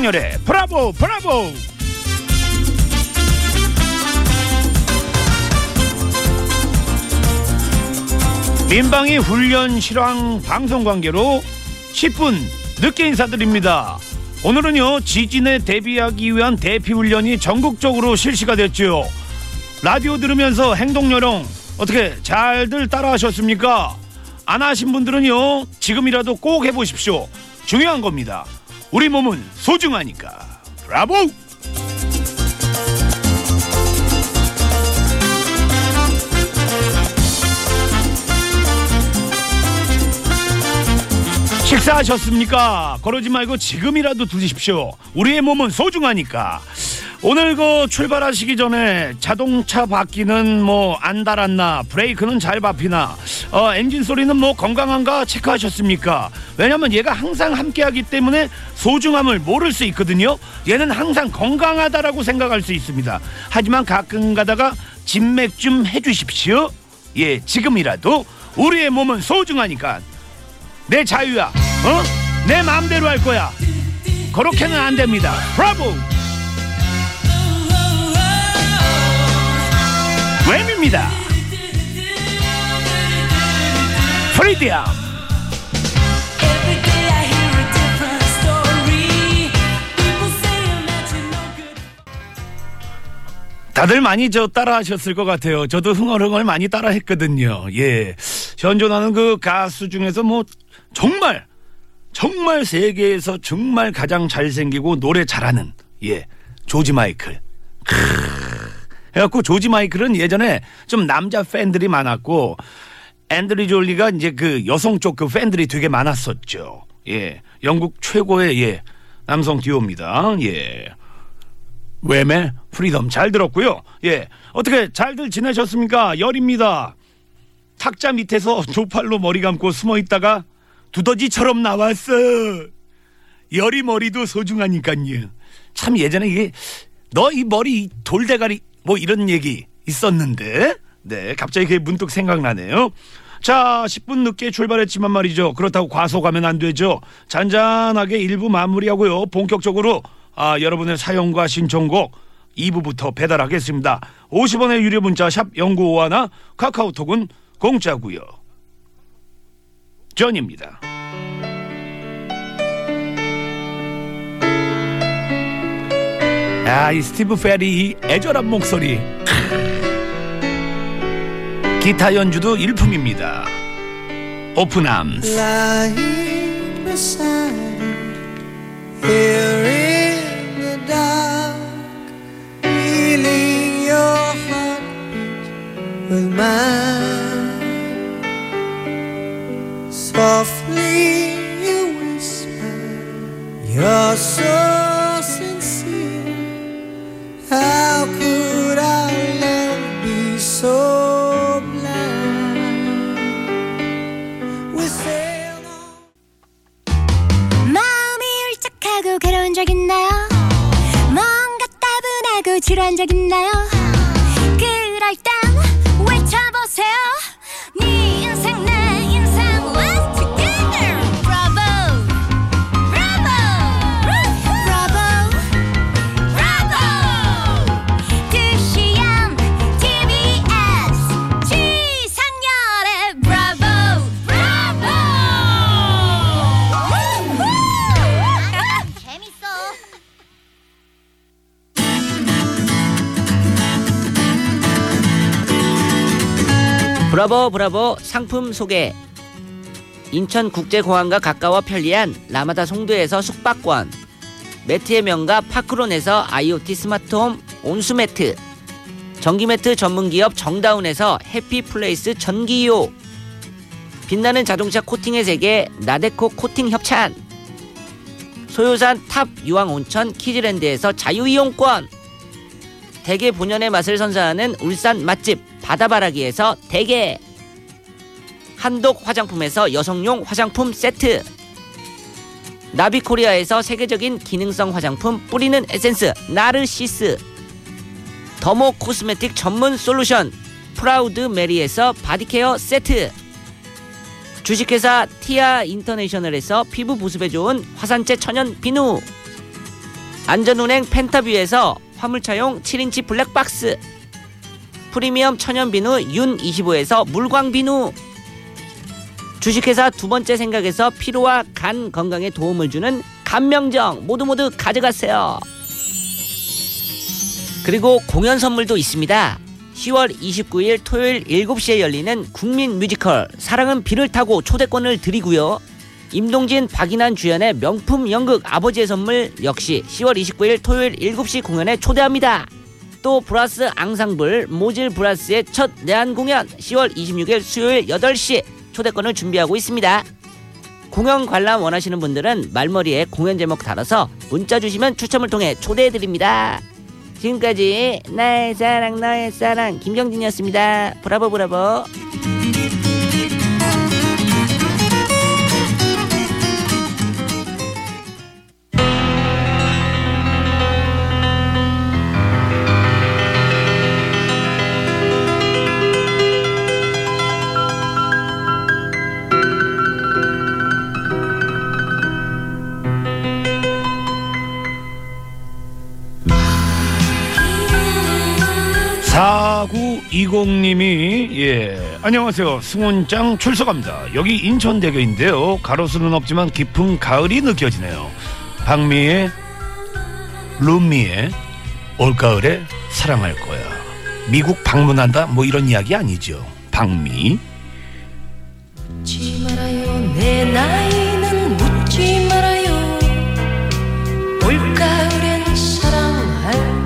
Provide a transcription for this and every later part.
신상렬의 브라보 브라보. 민방위 훈련 실황 방송 관계로 10분 늦게 인사드립니다. 오늘은요, 지진에 대비하기 위한 대피훈련이 전국적으로 실시가 됐죠. 라디오 들으면서 행동요령 어떻게 잘들 따라하셨습니까? 안 하신 분들은요, 지금이라도 꼭 해보십시오. 중요한 겁니다. 우리 몸은 소중하니까. 브라보! 식사하셨습니까? 그러지 말고 지금이라도 드십시오. 우리의 몸은 소중하니까. 오늘 그 출발하시기 전에 자동차 바퀴는 뭐 안 달았나, 브레이크는 잘 밟히나, 엔진 소리는 뭐 건강한가 체크하셨습니까? 왜냐면 얘가 항상 함께하기 때문에 소중함을 모를 수 있거든요. 얘는 항상 건강하다라고 생각할 수 있습니다. 하지만 가끔 가다가 진맥 좀 해주십시오. 예, 지금이라도 우리의 몸은 소중하니까. 내 자유야, 내 마음대로 할 거야. 그렇게는 안 됩니다. 브라보! 웸입니다. 프리디엄. 다들 많이 저 따라하셨을 것 같아요. 저도 흥얼흥얼 많이 따라했거든요. 예, 현존하는 그 가수 중에서 뭐 정말 세계에서 정말 가장 잘생기고 노래 잘하는, 예, 조지 마이클. 그래갖고 조지 마이클은 예전에 좀 남자 팬들이 많았고, 앤드류 졸리가 이제 그 여성 쪽 그 팬들이 되게 많았었죠. 예, 영국 최고의, 예, 남성 듀오입니다. 예, 웸의 프리덤 잘 들었고요. 예, 어떻게 잘들 지내셨습니까? 열입니다. 탁자 밑에서 조팔로 머리 감고 숨어있다가 두더지처럼 나왔어. 열이 머리도 소중하니까요. 참 예전에 이게 너 이 머리 돌대가리 뭐 이런 얘기 있었는데, 네, 갑자기 그게 문득 생각나네요. 자, 10분 늦게 출발했지만 말이죠, 그렇다고 과속하면 안 되죠. 잔잔하게 1부 마무리하고요, 본격적으로 여러분의 사연과 신청곡 2부부터 배달하겠습니다. 50원의 유료 문자 샵 0951, 카카오톡은 공짜고요. 전입니다. 이 스티브 페리 이 애절한 목소리. 기타 연주도 일품입니다. 오픈 암스. Lying beside here in the dark, feeling your heart with mine. Softly you whisper, you're so sincere. How could our love be so blind? We sail on. 마음이 울적하고 괴로운 적 있나요? 뭔가 따분하고 지루한 적 있나요? 그럴 땐 외쳐보세요. 브라보 브라보 상품 소개. 인천국제공항과 가까워 편리한 라마다 송도에서 숙박권, 매트의 명가 파크론에서 IoT 스마트홈 온수매트, 전기매트 전문기업 정다운에서 해피플레이스 전기요, 빛나는 자동차 코팅의 세계 나데코 코팅 협찬, 소요산 탑 유황온천 키즈랜드에서 자유이용권, 대게 본연의 맛을 선사하는 울산 맛집 바다바라기에서 대게, 한독 화장품에서 여성용 화장품 세트, 나비코리아에서 세계적인 기능성 화장품 뿌리는 에센스 나르시스, 더모 코스메틱 전문 솔루션 프라우드 메리에서 바디케어 세트, 주식회사 티아 인터내셔널에서 피부 보습에 좋은 화산재 천연 비누, 안전운행 펜타뷰에서 화물차용 7인치 블랙박스, 프리미엄 천연비누 윤25에서 물광비누, 주식회사 두번째 생각에서 피로와 간 건강에 도움을 주는 간명정 모두 가져가세요. 그리고 공연 선물도 있습니다. 10월 29일 토요일 7시에 열리는 국민 뮤지컬 사랑은 비를 타고 초대권을 드리고요. 임동진, 박인환 주연의 명품 연극 아버지의 선물 역시 10월 29일 토요일 7시 공연에 초대합니다. 또 브라스 앙상블 모질 브라스의 첫 내한 공연 10월 26일 수요일 8시 초대권을 준비하고 있습니다. 공연 관람 원하시는 분들은 말머리에 공연 제목 달아서 문자 주시면 추첨을 통해 초대해드립니다. 지금까지 나의 사랑 너의 사랑 김경진이었습니다. 브라보 브라보. 이공님이 안녕하세요. 승훈짱 출석합니다. 여기 인천대교인데요. 가로수는 없지만 깊은 가을이 느껴지네요. 박미의 룸미의 올가을에 사랑할 거야. 미국 방문한다 뭐 이런 이야기 아니죠. 박미. 묻지 말아요. 내 나이는 묻지 말아요. 올가을엔 사랑할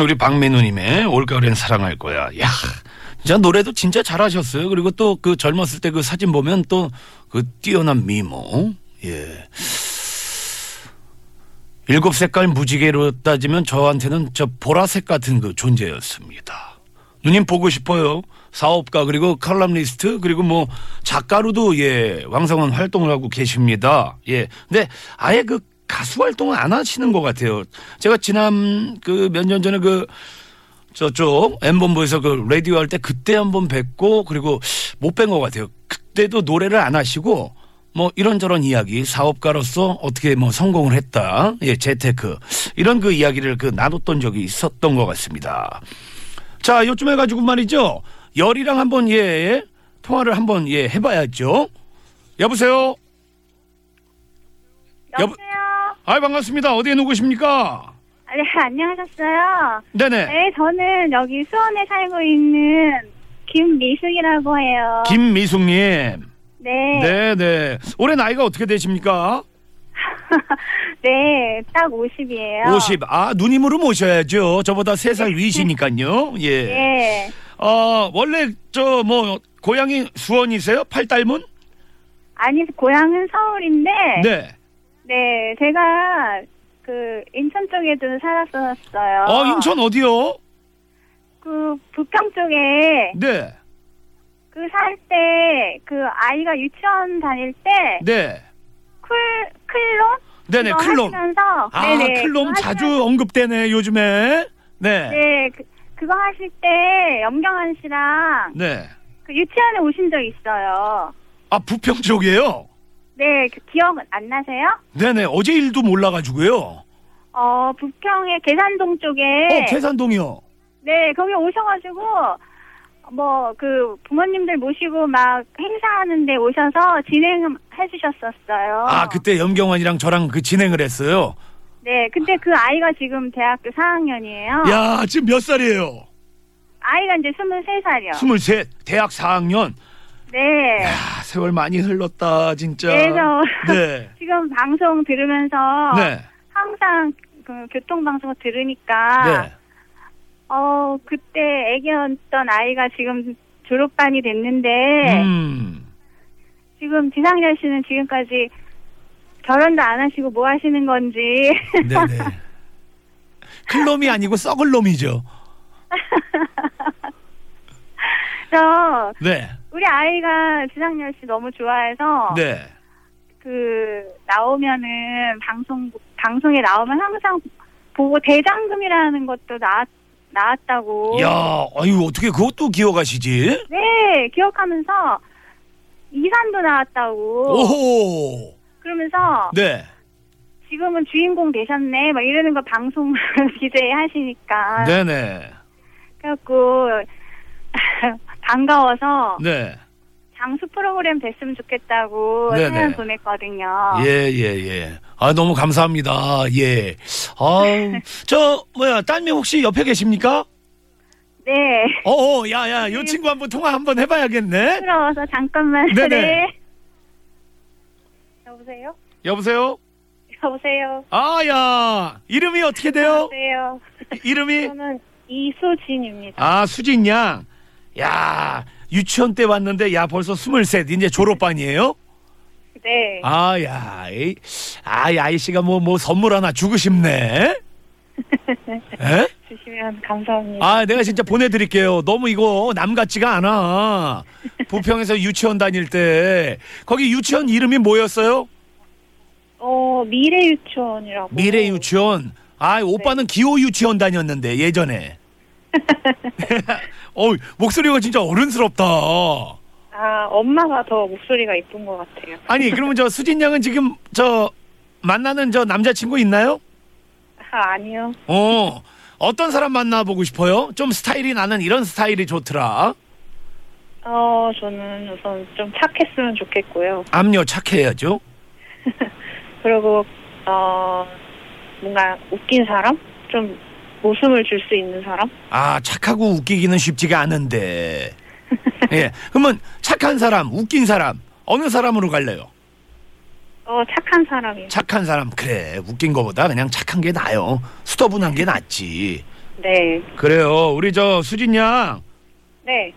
우리 박민우님의 올가을엔 사랑할 거야. 야, 진짜 노래도 진짜 잘하셨어요. 그리고 또 그 젊었을 때 그 사진 보면 또 그 뛰어난 미모. 예. 7색깔 무지개로 따지면 저한테는 저 보라색 같은 그 존재였습니다. 누님 보고 싶어요. 사업가 그리고 칼럼니스트 그리고 뭐 작가로도 왕성한 활동을 하고 계십니다. 예. 근데 아예 그 가수 활동을 안 하시는 것 같아요. 제가 지난 그 몇 년 전에 그 저쪽 M본부에서 그 라디오 할 때 그때 한번 뵙고 그리고 못 뵌 것 같아요. 그때도 노래를 안 하시고 뭐 이런저런 이야기, 사업가로서 어떻게 뭐 성공을 했다, 재테크 이런 그 이야기를 그 나눴던 적이 있었던 것 같습니다. 자, 요쯤 해가지고 말이죠. 열이랑 한번 통화를 한번 해봐야죠. 여보세요. 여보세요. 아이, 반갑습니다. 어디에 누구십니까? 네, 안녕하셨어요. 네네. 네, 저는 여기 수원에 살고 있는 김미숙이라고 해요. 김미숙님. 네. 네네. 올해 나이가 어떻게 되십니까? 네, 딱 50이에요. 50. 아, 누님으로 모셔야죠. 저보다 3살 위시니까요. 예. 네. 원래 고향이 수원이세요? 팔달문? 아니, 고향은 서울인데. 네. 네, 제가 그 인천 쪽에도 살았었어요. 아, 인천 어디요? 그 부평 쪽에. 네. 그 살 때 그 아이가 유치원 다닐 때. 네. 클롬? 네네, 클롬. 하시면서, 아, 네네, 클롬 자주 언급되네 요즘에. 네. 네, 그거 하실 때 염경환 씨랑. 네. 그 유치원에 오신 적 있어요. 아, 부평 쪽이에요? 네, 기억 안 나세요? 네네, 어제 일도 몰라가지고요. 부평의 계산동 쪽에. 계산동이요? 네, 거기 오셔가지고, 부모님들 모시고 막 행사하는데 오셔서 진행해주셨었어요. 아, 그때 염경환이랑 저랑 그 진행을 했어요? 네, 근데 그 아이가 지금 대학교 4학년이에요. 야, 지금 몇 살이에요? 아이가 이제 23살이요. 23, 대학 4학년? 네. 야, 세월 많이 흘렀다 진짜. 그래서 네. 지금 방송 들으면서 네. 항상 그 교통방송을 들으니까 네. 그때 애기였던 아이가 지금 졸업반이 됐는데 지금 지상렬 씨는 지금까지 결혼도 안 하시고 뭐 하시는 건지. 네네. 큰 놈이 아니고 썩을 놈이죠. 저 네. 우리 아이가 지상렬 씨 너무 좋아해서 네. 그 나오면은 방송에 나오면 항상 보고 대장금이라는 것도 나왔다고. 야, 아유 어떻게 그것도 기억하시지? 네, 기억하면서 이산도 나왔다고. 오호. 그러면서 네. 지금은 주인공 되셨네 막 이러는 거 방송 기자에 하시니까. 네네. 그래갖고 반가워서. 네. 장수 프로그램 됐으면 좋겠다고 사연 보냈거든요. 예. 아, 너무 감사합니다. 예. 아, 저, 뭐야, 딸미 혹시 옆에 계십니까? 네. 어어, 야, 요 친구 한번 통화 한번 해봐야겠네. 부러워서 잠깐만. 네네. 여보세요? 여보세요? 아, 야. 이름이 어떻게 돼요? 여보세요. 이름이? 저는 이수진입니다. 아, 수진 양. 야. 유치원 때 왔는데, 야, 벌써 23, 이제 졸업반이에요? 네. 아, 야, 이 아이씨가 뭐 선물 하나 주고 싶네? 에? 주시면 감사합니다. 아, 내가 진짜 보내드릴게요. 너무 이거 남 같지가 않아. 부평에서 유치원 다닐 때. 거기 유치원 이름이 뭐였어요? 미래 유치원이라고. 미래 유치원? 아, 오빠는 네. 기호 유치원 다녔는데, 예전에. 목소리가 진짜 어른스럽다. 아, 엄마가 더 목소리가 이쁜 것 같아요. 아니, 그러면 저 수진 양은 지금 저 만나는 저 남자친구 있나요? 아, 아니요. 어떤 사람 만나보고 싶어요? 좀 스타일이 나는 이런 스타일이 좋더라. 저는 우선 좀 착했으면 좋겠고요. 암요 착해야죠. 그리고 뭔가 웃긴 사람? 좀 웃음을 줄 수 있는 사람? 아, 착하고 웃기기는 쉽지가 않은데. 예, 그러면 착한 사람, 웃긴 사람 어느 사람으로 갈래요? 착한 사람이요. 착한 사람, 그래. 웃긴 거보다 그냥 착한 게 나아요. 수더분한 게 낫지. 네. 그래요. 우리 저 수진 양. 네.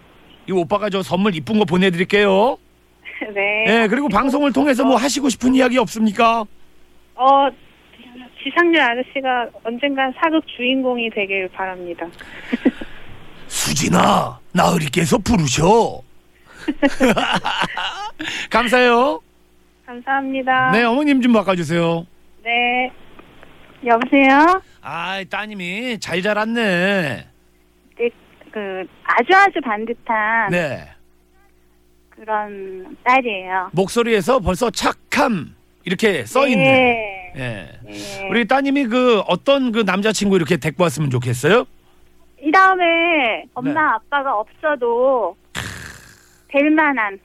이 오빠가 저 선물 이쁜 거 보내드릴게요. 네. 예, 그리고 방송을 통해서 뭐 하시고 싶은 이야기 없습니까? 지상렬 아저씨가 언젠간 사극 주인공이 되길 바랍니다. 수진아, 나으리께서 부르셔. 감사해요. 감사합니다. 네, 어머님 좀 바꿔주세요. 네. 여보세요? 아, 따님이 잘 자랐네. 네, 아주 반듯한 네. 그런 딸이에요. 목소리에서 벌써 착함 이렇게 써있네. 네. 예. 네. 우리 따님이 어떤 남자친구 이렇게 데리고 왔으면 좋겠어요? 이 다음에 엄마 네. 아빠가 없어도 될 만한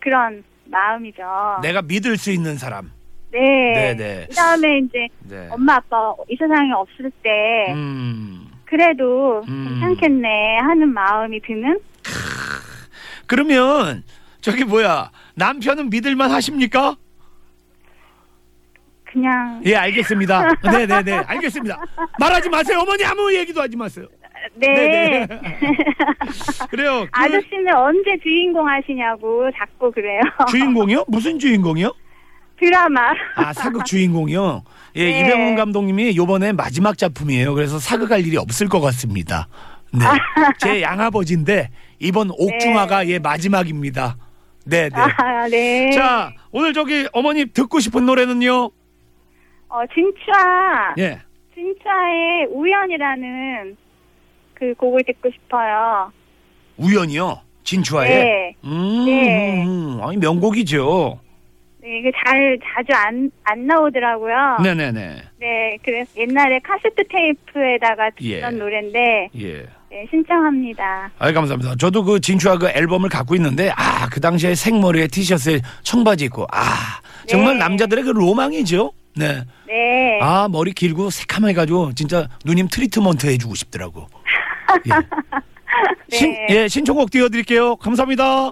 그런 마음이죠. 내가 믿을 수 있는 사람. 네. 네네. 이 다음에 이제 네. 엄마 아빠 이 세상에 없을 때 그래도 괜찮겠네 하는 마음이 드는. 그러면 저기 뭐야 남편은 믿을만 하십니까? 그냥 예 알겠습니다. 네네네 알겠습니다. 말하지 마세요 어머니 아무 얘기도 하지 마세요. 네. 그래요. 아저씨는 언제 주인공 하시냐고 자꾸 그래요. 주인공이요? 무슨 주인공이요? 드라마. 아 사극 주인공이요. 예 네. 이병헌 감독님이 이번에 마지막 작품이에요. 그래서 사극할 일이 없을 것 같습니다. 네. 제 양아버지인데 이번 옥중화가 네. 예 마지막입니다. 네네. 아, 네. 자 오늘 저기 어머니 듣고 싶은 노래는요. 예. 진짜의 우연이라는 그 곡을 듣고 싶어요. 우연이요? 진추아의? 네. 네. 아니, 명곡이죠. 네, 이게 자주 안 나오더라고요. 네네네. 네, 그래서 옛날에 카세트 테이프에다가 듣던 예. 노래인데. 예. 네, 신청합니다. 아, 감사합니다. 저도 그 진추아 그 앨범을 갖고 있는데, 아, 그 당시에 생머리에 티셔츠에 청바지 입고, 아, 정말 네. 남자들의 그 로망이죠. 네. 네. 아, 머리 길고 새카매가지고 진짜 누님 트리트먼트 해주고 싶더라고. 예. 네. 신청곡 띄워드릴게요. 감사합니다.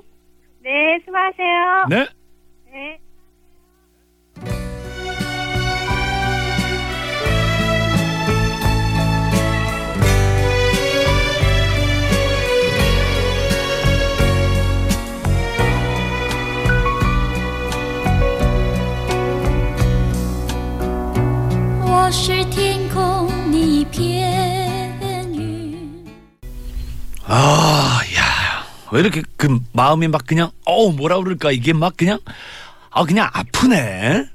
네, 수고하세요. 네. 네. 아, 야, 왜 이렇게 그 마음이 막 그냥 뭐라 그럴까 이게 막 그냥 아프네.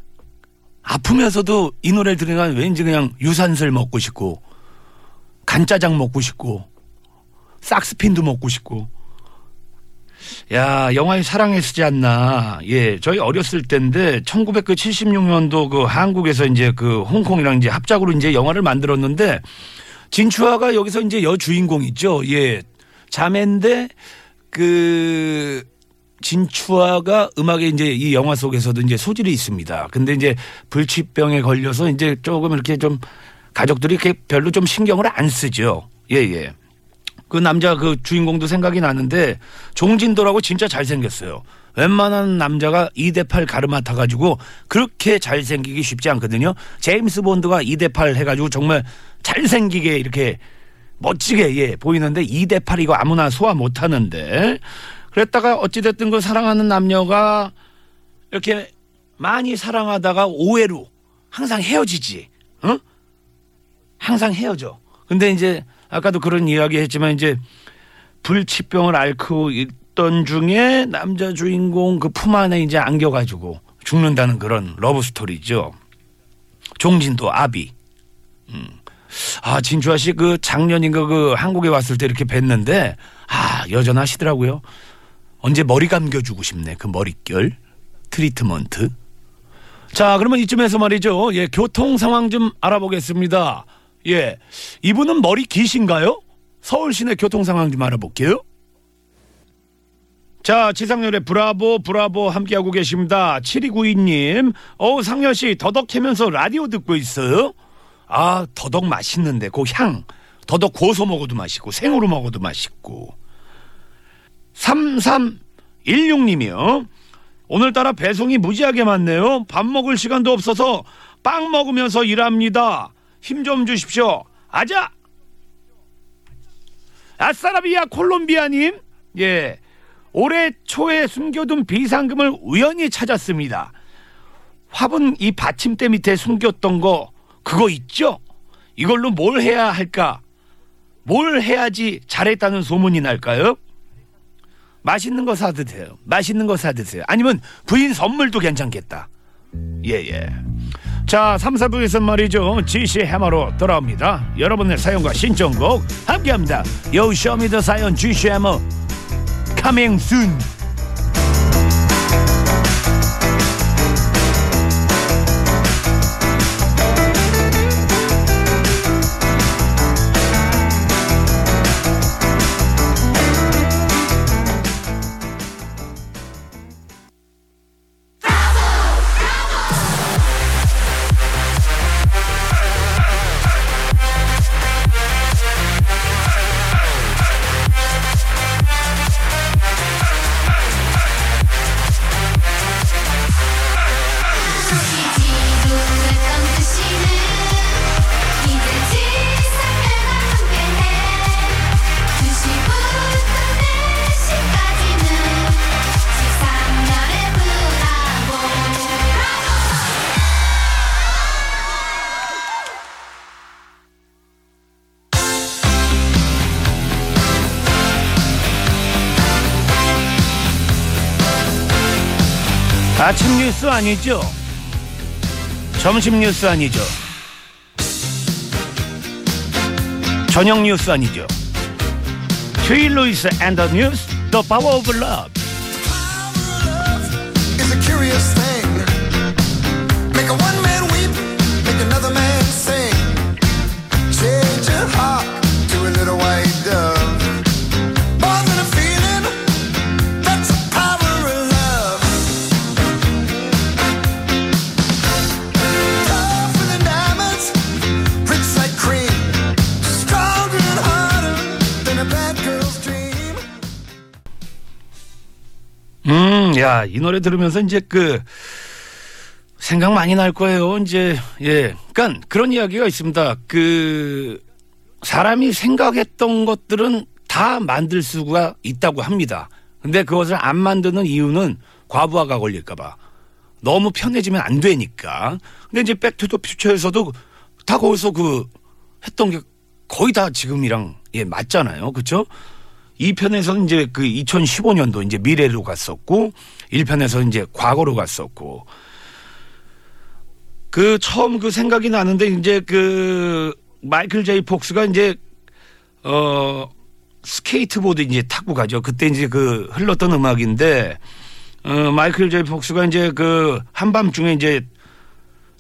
아프면서도 이 노래를 들으니까 왠지 그냥 유산슬 먹고 싶고 간짜장 먹고 싶고 싹스핀도 먹고 싶고. 야, 영화의 사랑에 쓰지 않나. 예, 저희 어렸을 때인데 1976년도 그 한국에서 이제 그 홍콩이랑 이제 합작으로 이제 영화를 만들었는데 진추화가 여기서 이제 여주인공 있죠. 예, 자매인데 그 진추화가 음악에 이제 이 영화 속에서도 이제 소질이 있습니다. 근데 이제 불치병에 걸려서 이제 조금 이렇게 좀 가족들이 이렇게 별로 좀 신경을 안 쓰죠. 예, 예. 그 남자 그 주인공도 생각이 나는데 종진도라고 진짜 잘생겼어요. 웬만한 남자가 2대8 가르마 타가지고 그렇게 잘생기기 쉽지 않거든요. 제임스 본드가 2대8 해가지고 정말 잘생기게 이렇게 멋지게 예 보이는데 2대8 이거 아무나 소화 못하는데 그랬다가 어찌됐든 그 사랑하는 남녀가 이렇게 많이 사랑하다가 오해로 항상 헤어지지. 응? 항상 헤어져. 근데 이제 아까도 그런 이야기 했지만 이제 불치병을 앓고 있던 중에 남자 주인공 그 품 안에 이제 안겨가지고 죽는다는 그런 러브스토리죠. 종진도 아비. 아, 진주아 씨 그 작년인가 그 한국에 왔을 때 이렇게 뵀는데 아, 여전하시더라고요. 언제 머리 감겨주고 싶네. 그 머릿결 트리트먼트. 자, 그러면 이쯤에서 말이죠. 예, 교통 상황 좀 알아보겠습니다. 예, 이분은 머리 기신가요? 서울 시내 교통 상황 좀 알아볼게요. 자, 지상렬의 브라보 브라보 함께하고 계십니다. 7292님, 상렬씨 더덕 캐면서 라디오 듣고 있어요? 아, 더덕 맛있는데 그 향. 더덕 고소 먹어도 맛있고 생으로 먹어도 맛있고. 3316님이요. 오늘따라 배송이 무지하게 많네요. 밥 먹을 시간도 없어서 빵 먹으면서 일합니다. 힘 좀 주십시오. 아자! 아싸라비아 콜롬비아님. 예, 올해 초에 숨겨둔 비상금을 우연히 찾았습니다. 화분 이 받침대 밑에 숨겼던 거 그거 있죠? 이걸로 뭘 해야 할까? 뭘 해야지 잘했다는 소문이 날까요? 맛있는 거 사드세요. 맛있는 거 사드세요. 아니면 부인 선물도 괜찮겠다. 예예. 예. 자, 3, 4부에서 말이죠. 지시 해머로 돌아옵니다. 여러분의 사연과 신청곡 함께합니다. Yo, show me the 사연 지시 해머 coming soon. 아침 뉴스 아니죠? 점심 뉴스 아니죠? 저녁 뉴스 아니죠? 휴일 루이스 앤 더 뉴스 더 파워 오브 러브. 야, 이 노래 들으면서 이제 그 생각 많이 날 거예요. 이제 예, 그러니까 그런 이야기가 있습니다. 그 사람이 생각했던 것들은 다 만들 수가 있다고 합니다. 근데 그것을 안 만드는 이유는 과부하가 걸릴까봐 너무 편해지면 안 되니까. 근데 이제 백투더퓨처에서도 다 거기서 그 했던 게 거의 다 지금이랑 예 맞잖아요, 그렇죠? 2편에서는 이제 그 2015년도 이제 미래로 갔었고, 1편에서는 이제 과거로 갔었고, 그 처음 그 생각이 나는데 이제 그 마이클 제이 폭스가 이제 스케이트보드 이제 타고 가죠. 그때 이제 그 흘렀던 음악인데 마이클 제이 폭스가 이제 그 한밤중에 이제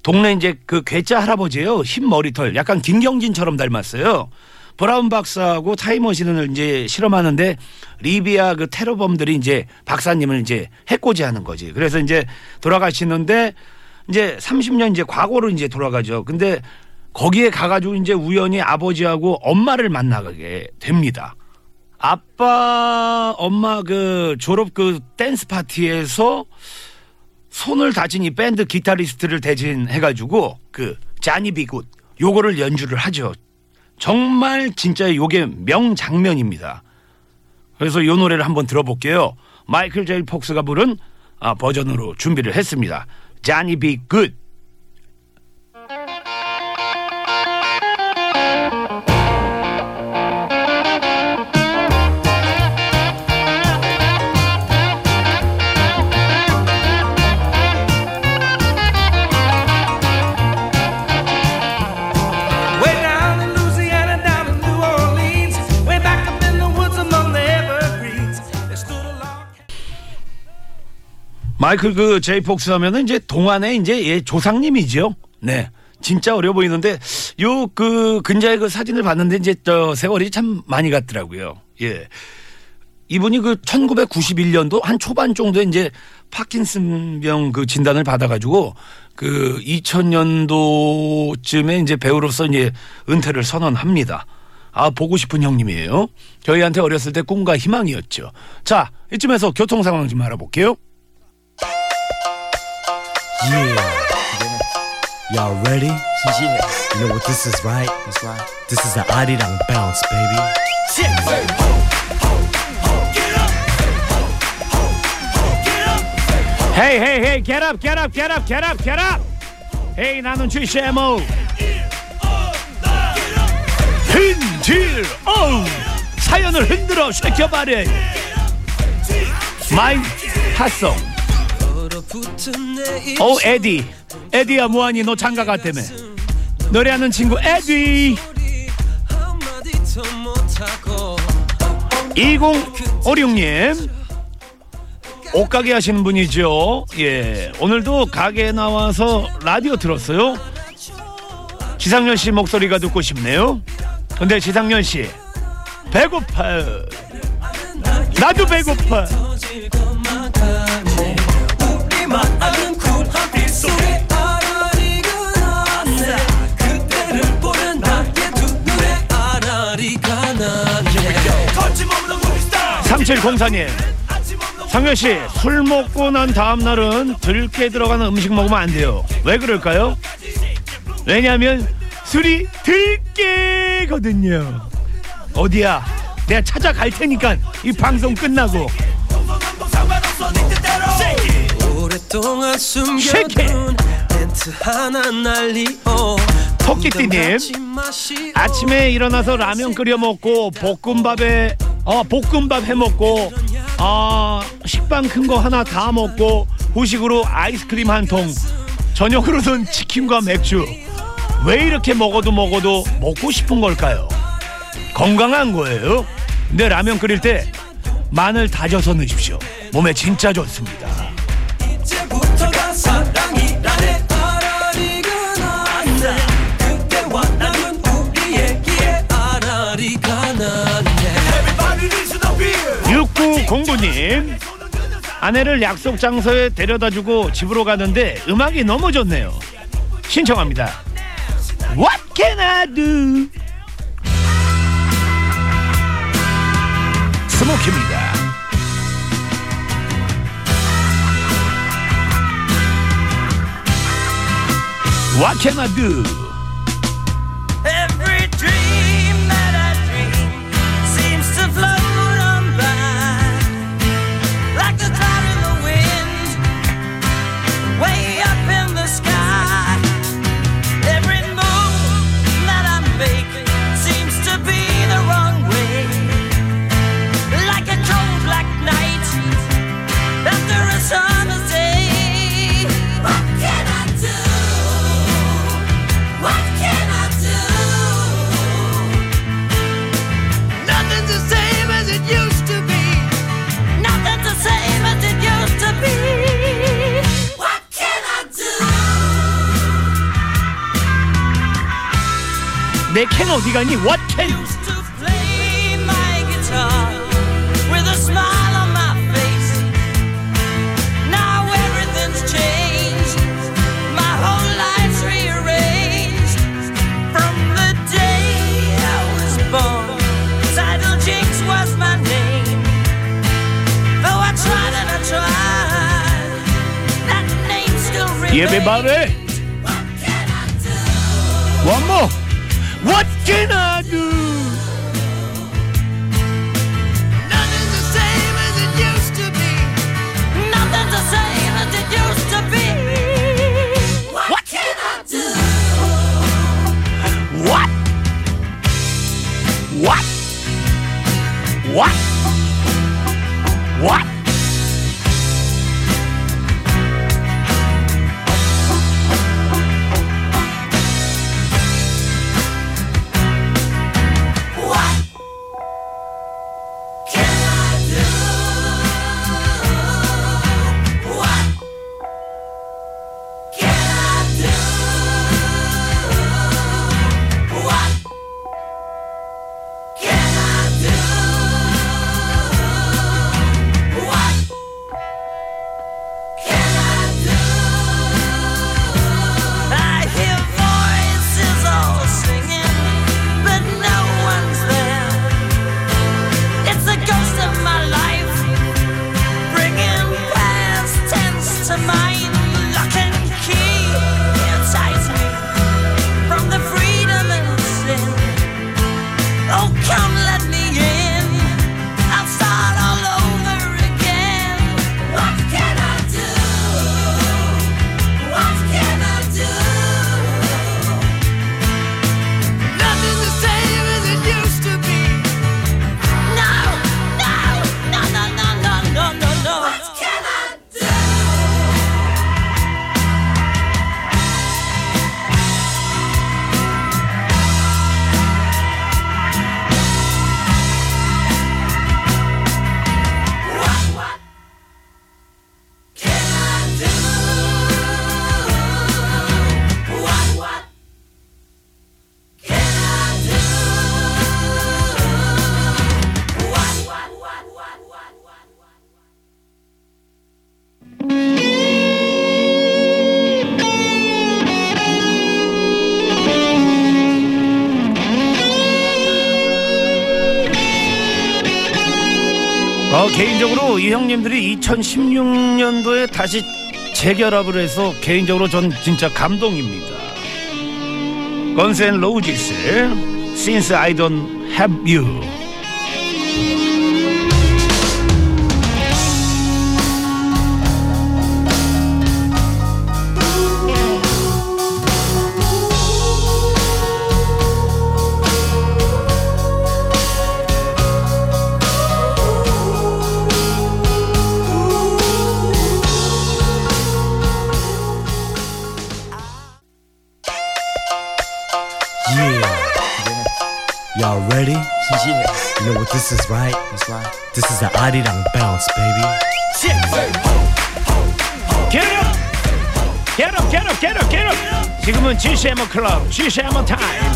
동네 이제 그 괴짜 할아버지예요. 흰 머리털 약간 김경진처럼 닮았어요. 브라운 박사하고 타임머신을 이제 실험하는데 리비아 그 테러범들이 이제 박사님을 이제 해코지하는 거지. 그래서 이제 돌아가시는데 이제 30년 이제 과거로 이제 돌아가죠. 근데 거기에 가가지고 이제 우연히 아버지하고 엄마를 만나게 됩니다. 아빠 엄마 그 졸업 그 댄스 파티에서 손을 다친 이 밴드 기타리스트를 대신해가지고 그 자니 비 굿 요거를 연주를 하죠. 정말 진짜 요게 명장면입니다. 그래서 요 노래를 한번 들어볼게요. 마이클 제이 폭스가 부른 버전으로 준비를 했습니다. Johnny Be Good. 마이클 그 제이 폭스 하면은 이제 동안의 이제 예 조상님이죠. 네, 진짜 어려 보이는데 요 그 근자의 그 사진을 봤는데 이제 저 세월이 참 많이 갔더라고요. 예, 이분이 그 1991년도 한 초반 정도에 이제 파킨슨병 그 진단을 받아가지고 그 2000년도쯤에 이제 배우로서 이제 은퇴를 선언합니다. 아, 보고 싶은 형님이에요. 저희한테 어렸을 때 꿈과 희망이었죠. 자, 이쯤에서 교통 상황 좀 알아볼게요. Yeah, y'all ready? Yeah. You know what this is, right? That's right. This is the Arirang Bounce, baby. Check, hey, ho, ho, ho, get up. Hey, ho, ho, ho, get up. Hey, hey, hey, get up, get up, get up, get up, get up. Hey, 나는 최시모. 흔들, 오. 사연을 흔들어 쉐켜봐래. 마이 핫송. 오 에디, 에디야 뭐하니? 너 장가 갔다며. 노래하는 친구 에디. 2056님 옷가게 하시는 분이죠. 예, 오늘도 가게에 나와서 라디오 들었어요. 지상렬씨 목소리가 듣고 싶네요. 근데 지상렬씨 배고파. 나도 배고파. 공사님, 상렬씨 술 먹고 난 다음날은 들깨 들어가는 음식 먹으면 안 돼요. 왜 그럴까요? 왜냐하면 술이 들깨거든요. 어디야? 내가 찾아갈 테니까 이 방송 끝나고. 쉐이키 토끼띠님, 아침에 일어나서 라면 끓여 먹고 볶음밥에 볶음밥 해먹고 식빵 큰 거 하나 다 먹고 후식으로 아이스크림 한 통, 저녁으로는 치킨과 맥주. 왜 이렇게 먹어도 먹고 싶은 걸까요? 건강한 거예요. 근데 라면 끓일 때 마늘 다져서 넣으십시오. 몸에 진짜 좋습니다. 이제부터가 사랑이라네. 공부님, 아내를 약속 장소에 데려다주고 집으로 가는데 음악이 너무 좋네요. 신청합니다. What can I do? 스모키입니다. What can I do? What can I do? 내 캔 어디 가니? What can? Everybody, one more. What can I do? Nothing's the same as it used to be. Nothing's the same as it used to be. What can I do? What? What? What? What? 개인적으로 이 형님들이 2016년도에 다시 재결합을 해서 개인적으로 전 진짜 감동입니다. 건스 앤 로지스의 Since I Don't Have You. Y'all ready? Yeah. You know what this is, right? That's right. This is the Arirang Bounce, baby. Shit! Get up! Get up! Get up! Get up! Get up! 지금은 GCM 클럽, GCM 타임.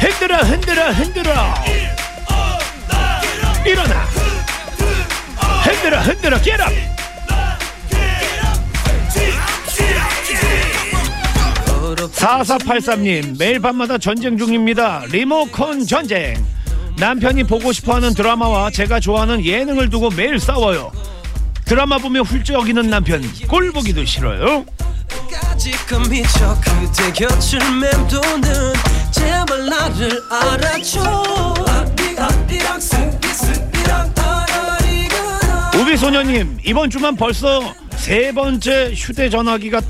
흔들어, 흔들어, 흔들어. 일어나. 흔들어, 흔들어. Get up! Get up! 4483님, 매일 밤마다 전쟁 중입니다. 리모컨 전쟁. 남편이 보고 싶어하는 드라마와 제가 좋아하는 예능을 두고 매일 싸워요. 드라마 보며 훌쩍이는 남편, 꼴 보기도 싫어요. 우비소녀님, 이번 주만 벌써 세 번째 휴대전화기가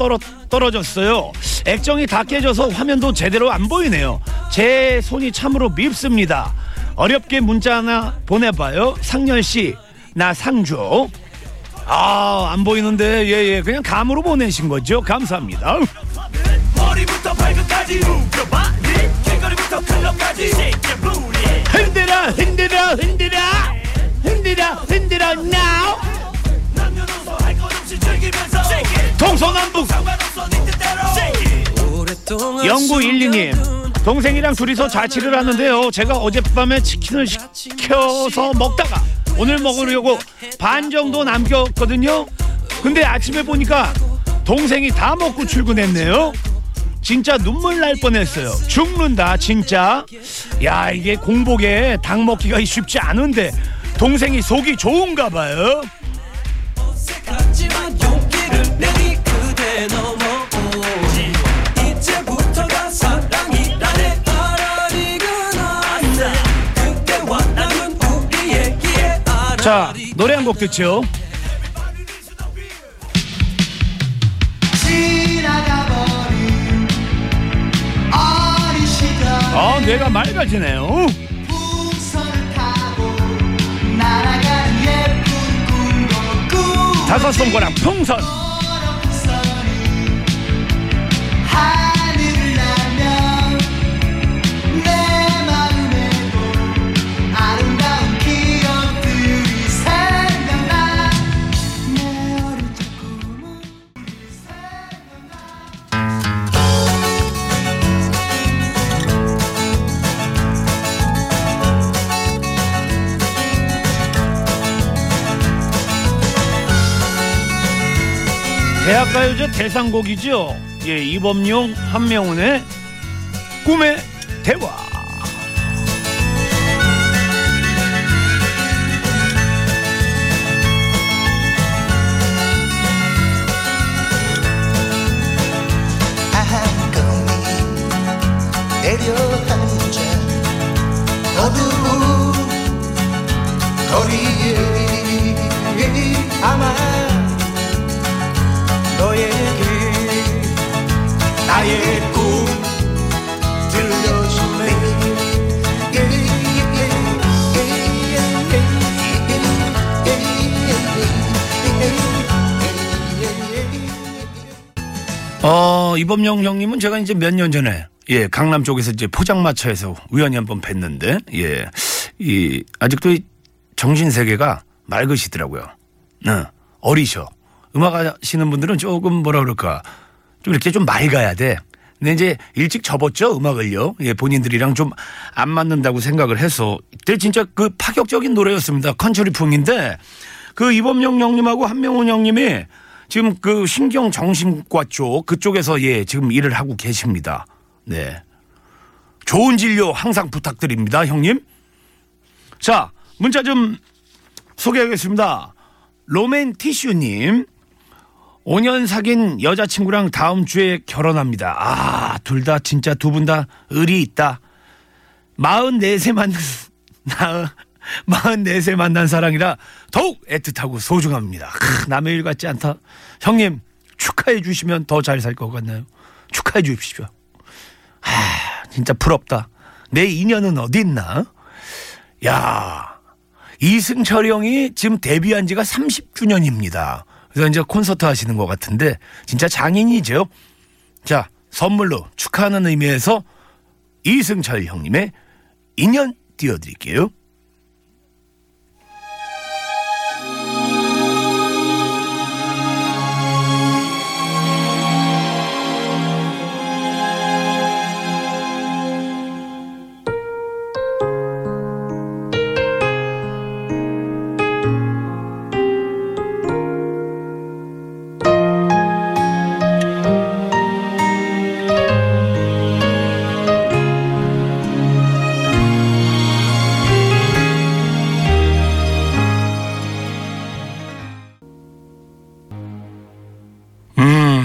떨어졌어요. 액정이 다 깨져서 화면도 제대로 안 보이네요. 제 손이 참으로 밉습니다. 어렵게 문자 하나 보내봐요. 상렬씨, 나 상주. 아, 안 보이는데. 예예, 그냥 감으로 보내신 거죠. 감사합니다. 머리부터 발끝까지 우겨봐. 길거리부터 클럽까지. 흔들어 흔들어 흔들어 흔들어 흔들어 now. 남녀노소 할 것 없이 즐기면서 동서남북 상관없어 니 뜻대로. 0912님, 동생이랑 둘이서 자취를 하는데요. 제가 어젯밤에 치킨을 시켜서 먹다가 오늘 먹으려고 반 정도 남겼거든요. 근데 아침에 보니까 동생이 다 먹고 출근했네요. 진짜 눈물 날 뻔했어요. 죽는다 진짜. 야, 이게 공복에 닭 먹기가 쉽지 않은데 동생이 속이 좋은가 봐요. 자, 노래 한 곡 듣죠. 아, 뇌가 맑아지네요. 다섯 손가락 풍선. 대학가요제 대상곡이죠. 예, 이범용 한명훈의 꿈의 대화. 아하, 꿈이 내려앉아 어두운 거리에 아마 너의 길 나의 꿈 들려주네. 이범용 형님은 제가 이제 몇 년 전에 강남 쪽에서 이제 포장마차에서 우연히 한번 뵀는데 아직도 이 정신 세계가 맑으시더라고요. 어리셔. 음악 하시는 분들은 조금 뭐라 그럴까, 좀 이렇게 좀 맑아야 돼. 근데 이제 일찍 접었죠, 음악을요. 예, 본인들이랑 좀 안 맞는다고 생각을 해서. 그때 진짜 그 파격적인 노래였습니다. 컨트리풍인데 그 이범용 형님하고 한명훈 형님이 지금 그 신경정신과 쪽 그쪽에서 지금 일을 하고 계십니다. 네, 좋은 진료 항상 부탁드립니다, 형님. 자, 문자 좀 소개하겠습니다. 로맨티슈님, 5년 사귄 여자친구랑 다음 주에 결혼합니다. 아, 둘 다 진짜 두 분 다 의리 있다. 44세 만난 사랑이라 더욱 애틋하고 소중합니다. 남의 일 같지 않다. 형님, 축하해 주시면 더 잘 살 것 같나요? 축하해 주십시오. 아, 진짜 부럽다. 내 인연은 어디 있나? 야, 이승철 형이 지금 데뷔한 지가 30주년입니다. 그래서 이제 콘서트 하시는 것 같은데 진짜 장인이죠. 자, 선물로 축하하는 의미에서 이승철 형님의 인연 띄워드릴게요.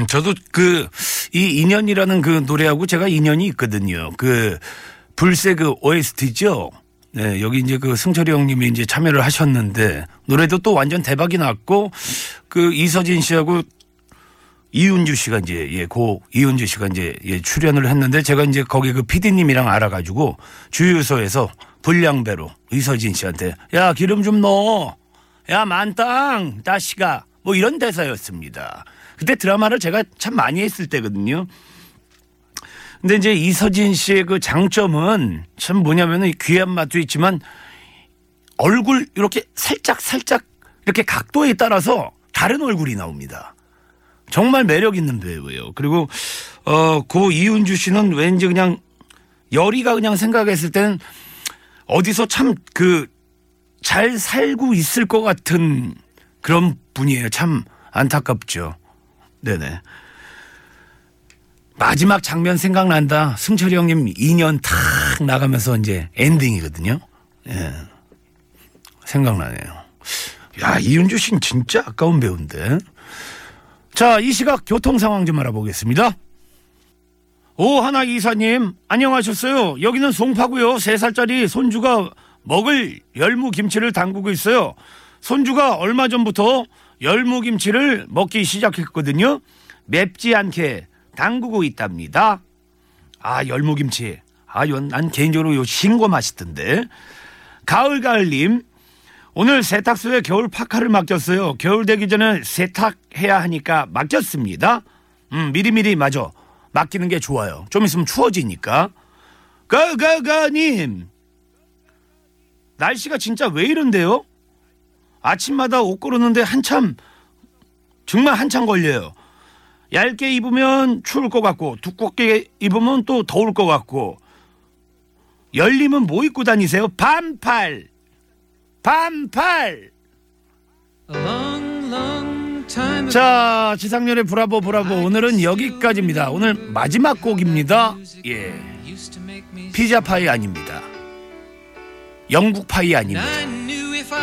저도 그 이 인연이라는 그 노래하고 제가 인연이 있거든요. 그 불세 그 OST죠. 네, 여기 이제 그 승철이 형님이 이제 참여를 하셨는데 노래도 또 완전 대박이 났고, 그 이서진 씨하고 이은주 씨가 이제 이은주 씨가 이제 출연을 했는데 제가 이제 거기 그 PD님이랑 알아가지고 주유소에서 불량배로 이서진 씨한테 야, 기름 좀 넣어. 야, 만땅 다시가 뭐 이런 대사였습니다. 그때 드라마를 제가 참 많이 했을 때거든요. 근데 이제 이서진 씨의 그 장점은 참 뭐냐면은 귀한 맛도 있지만 얼굴 이렇게 살짝 이렇게 각도에 따라서 다른 얼굴이 나옵니다. 정말 매력 있는 배우예요. 그리고 고 이은주 씨는 왠지 그냥 여리가 그냥 생각했을 때는 어디서 참 그 잘 살고 있을 것 같은 그런 분이에요. 참 안타깝죠. 네네. 마지막 장면 생각난다. 승철이 형님 2년 탁 나가면서 이제 엔딩이거든요. 예. 생각나네요. 야, 이윤주 씨는 진짜 아까운 배우인데. 자, 이 시각 교통 상황 좀 알아보겠습니다. 오하나 이사님, 안녕하셨어요. 여기는 송파고요. 3살짜리 손주가 먹을 열무김치를 담그고 있어요. 손주가 얼마 전부터 열무김치를 먹기 시작했거든요. 맵지 않게 담그고 있답니다. 아, 열무김치. 아, 난 개인적으로 요 신거 맛있던데. 가을가을님, 오늘 세탁소에 겨울 파카를 맡겼어요. 겨울 되기 전에 세탁해야 하니까 맡겼습니다. 미리미리 맞아. 맡기는 게 좋아요. 좀 있으면 추워지니까. 가가가님, 날씨가 진짜 왜 이런데요? 아침마다 옷 고르는데 한참, 정말 한참 걸려요. 얇게 입으면 추울 것 같고, 두껍게 입으면 또 더울 것 같고. 열림은 뭐 입고 다니세요? 반팔! 반팔! 자, 지상렬의 브라보 브라보, 오늘은 여기까지입니다. 오늘 마지막 곡입니다. 예, 피자 파이 아닙니다. 영국 파이 아닙니다.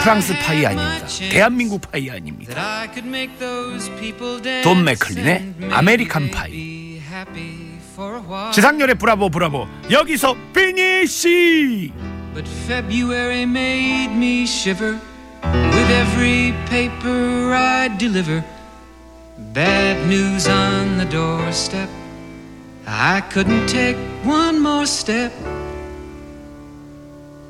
프랑스 파이 아닙니다. 대한민국 파이 아닙니다. 돈 맥클린의 아메리칸 파이. 지상렬의 브라보 브라보, 여기서 피니시. But February made me shiver with every paper I deliver. Bad news on the doorstep. I couldn't take one more step.